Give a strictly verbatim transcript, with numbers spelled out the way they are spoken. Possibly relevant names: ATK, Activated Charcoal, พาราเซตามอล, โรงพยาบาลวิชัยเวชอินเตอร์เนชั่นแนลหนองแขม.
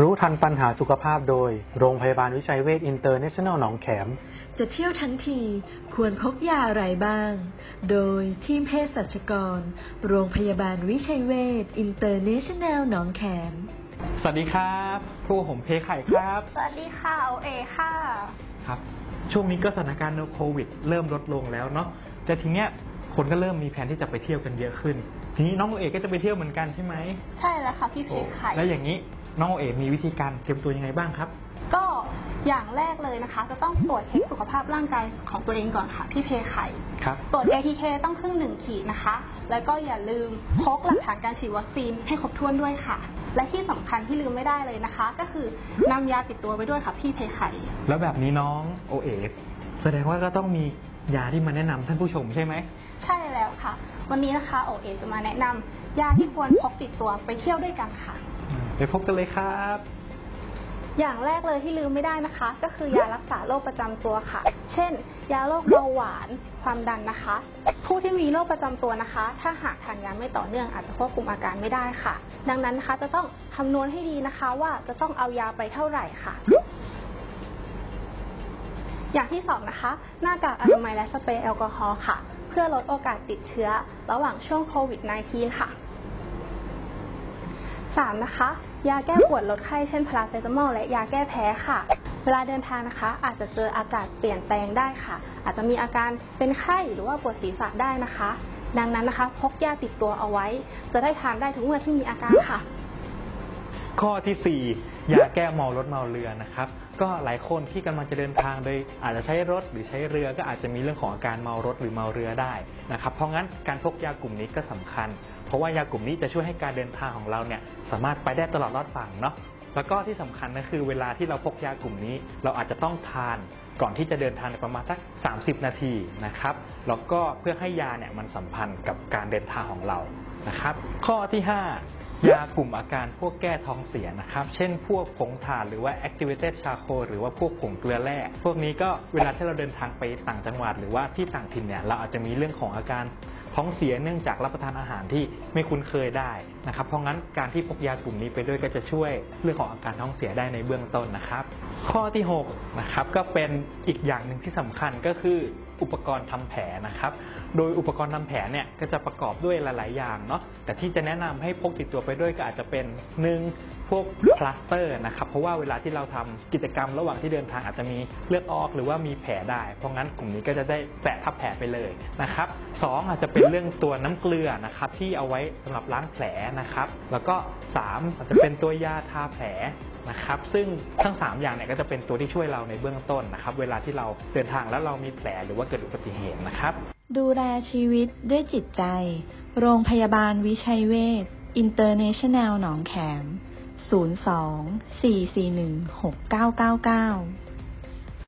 รู้ทันปัญหาสุขภาพโดยโรงพยาบาลวิชัยเวชอินเตอร์เนชั่นแนลหนองแขมจะเที่ยวทั้งทีควรพกยาอะไรบ้างโดยทีมเภสัชกรโรงพยาบาลวิชัยเวชอินเตอร์เนชั่นแนลหนองแขมสวัสดีครับครูผมเพไข่ครับสวัสดีค่ะโอเอค่ะครับช่วงนี้ก็สถานการณ์โควิดเริ่มลดลงแล้วเนาะแต่ทีเนี้ยคนก็เริ่มมีแผนที่จะไปเที่ยวกันเยอะขึ้นทีนี้น้องโอเอก็จะไปเที่ยวเหมือนกันใช่ไหมใช่แล้วค่ะพี่เพไข่แล้วอย่างนี้น้องโอเอมีวิธีการเตรียมตัวยังไงบ้างครับก็อย่างแรกเลยนะคะจะต้องตรวจเช็คสุขภาพร่างกายของตัวเองก่อนค่ะพี่เพไข่ครับตรวจ เอ ที เค ต้องครึ่งหนึ่งขีดนะคะแล้วก็อย่าลืมพกหลักฐานการฉีดวัคซีนให้ครบถ้วนด้วยค่ะและที่สำคัญที่ลืมไม่ได้เลยนะคะก็คือนำยาติดตัวไปด้วยค่ะพี่เพไข่แล้วแบบนี้น้องโอเอแสดงว่าก็ต้องมียาที่มาแนะนำท่านผู้ชมใช่ไหมใช่แล้วค่ะวันนี้นะคะโอเอจะมาแนะนำยาที่ควรพกติดตัวไปเที่ยวด้วยกันค่ะไปพบกันเลยครับอย่างแรกเลยที่ลืมไม่ได้นะคะก็คือยารักษาโรคประจำตัวค่ะเช่นยาโรคเบาหวานความดันนะคะผู้ที่มีโรคประจำตัวนะคะถ้าหากทานยาไม่ต่อเนื่องอาจจะควบคุมอาการไม่ได้ค่ะดังนั้นนะคะจะต้องคำนวณให้ดีนะคะว่าจะต้องเอายาไปเท่าไหร่ค่ะอย่างที่สองนะคะหน้ากากอนามัยและสเปรย์แอลกอฮอล์ค่ะเพื่อลดโอกาสติดเชื้อระหว่างช่วงโควิด สิบเก้า ค่ะสามนะคะยาแก้ปวดลดไข้เช่นพาราเซตามอลและยาแก้แพ้ค่ะเวลาเดินทางนะคะอาจจะเจออากาศเปลี่ยนแปลงได้ค่ะอาจจะมีอาการเป็นไข้หรือว่าปวดศีรษะได้นะคะดังนั้นนะคะพกยาติดตัวเอาไว้จะได้ทานได้ทุกเมื่อที่มีอาการค่ะข้อที่สี่ยาแก้เมาลดเมาเรือนะครับก็หลายคนที่กำลังจะเดินทางโดยอาจจะใช้รถหรือใช้เรือก็อาจจะมีเรื่องของอาการเมารถหรือเมาเรือได้นะครับเพราะงั้นการพกยากลุ่มนี้ก็สำคัญเพราะว่ายากลุ่มนี้จะช่วยให้การเดินทางของเราเนี่ยสามารถไปได้ตลอดรอดฝั่งเนาะแล้วก็ที่สำคัญก็คือเวลาที่เราพกยากลุ่มนี้เราอาจจะต้องทานก่อนที่จะเดินทางประมาณสักสามสิบนาทีนะครับแล้วก็เพื่อให้ยาเนี่ยมันสัมพันธ์กับการเดินทางของเรานะครับข้อที่ห้ายากลุ่มอาการพวกแก้ท้องเสียนะครับเช่นพวกผงถ่านหรือว่า Activated Charcoal หรือว่าพวกผงเกลือแร่พวกนี้ก็เวลาที่เราเดินทางไปต่างจังหวัดหรือว่าที่ต่างถิ่นเนี่ยเราอาจจะมีเรื่องของอาการท้องเสียเนื่องจากรับประทานอาหารที่ไม่คุ้นเคยได้นะครับเพราะงั้นการที่พกยากลุ่มนี้ไปด้วยก็จะช่วยเรื่องของอาการท้องเสียได้ในเบื้องต้นนะครับข้อที่หกนะครับก็เป็นอีกอย่างหนึ่งที่สำคัญก็คืออุปกรณ์ทำแผลนะครับโดยอุปกรณ์ทำแผลเนี่ยก็จะประกอบด้วยหลายๆอย่างเนาะแต่ที่จะแนะนำให้พกติดตัวไปด้วยก็อาจจะเป็นหนึ่งพวกพลาสเตอร์นะครับเพราะว่าเวลาที่เราทำกิจกรรมระหว่างที่เดินทางอาจจะมีเลือดออกหรือว่ามีแผลได้เพราะงั้นกลุ่มนี้ก็จะได้แปะทับแผลไปเลยนะครับสองอาจจะเป็นเรื่องตัวน้ำเกลือนะครับที่เอาไว้สำหรับล้างแผลนะครับแล้วก็สามอาจจะเป็นตัวยาทาแผลนะครับซึ่งทั้งสามอย่างเนี่ยก็จะเป็นตัวที่ช่วยเราในเบื้องต้นนะครับเวลาที่เราเดินทางแล้วเรามีแผลหรือว่าเกิดอุบัติเหตุนะครับดูแลชีวิตด้วยจิตใจโรงพยาบาลวิชัยเวชอินเตอร์เนชั่นแนลหนองแขม ศูนย์ สอง สี่ สี่ หนึ่ง หก เก้า เก้า เก้า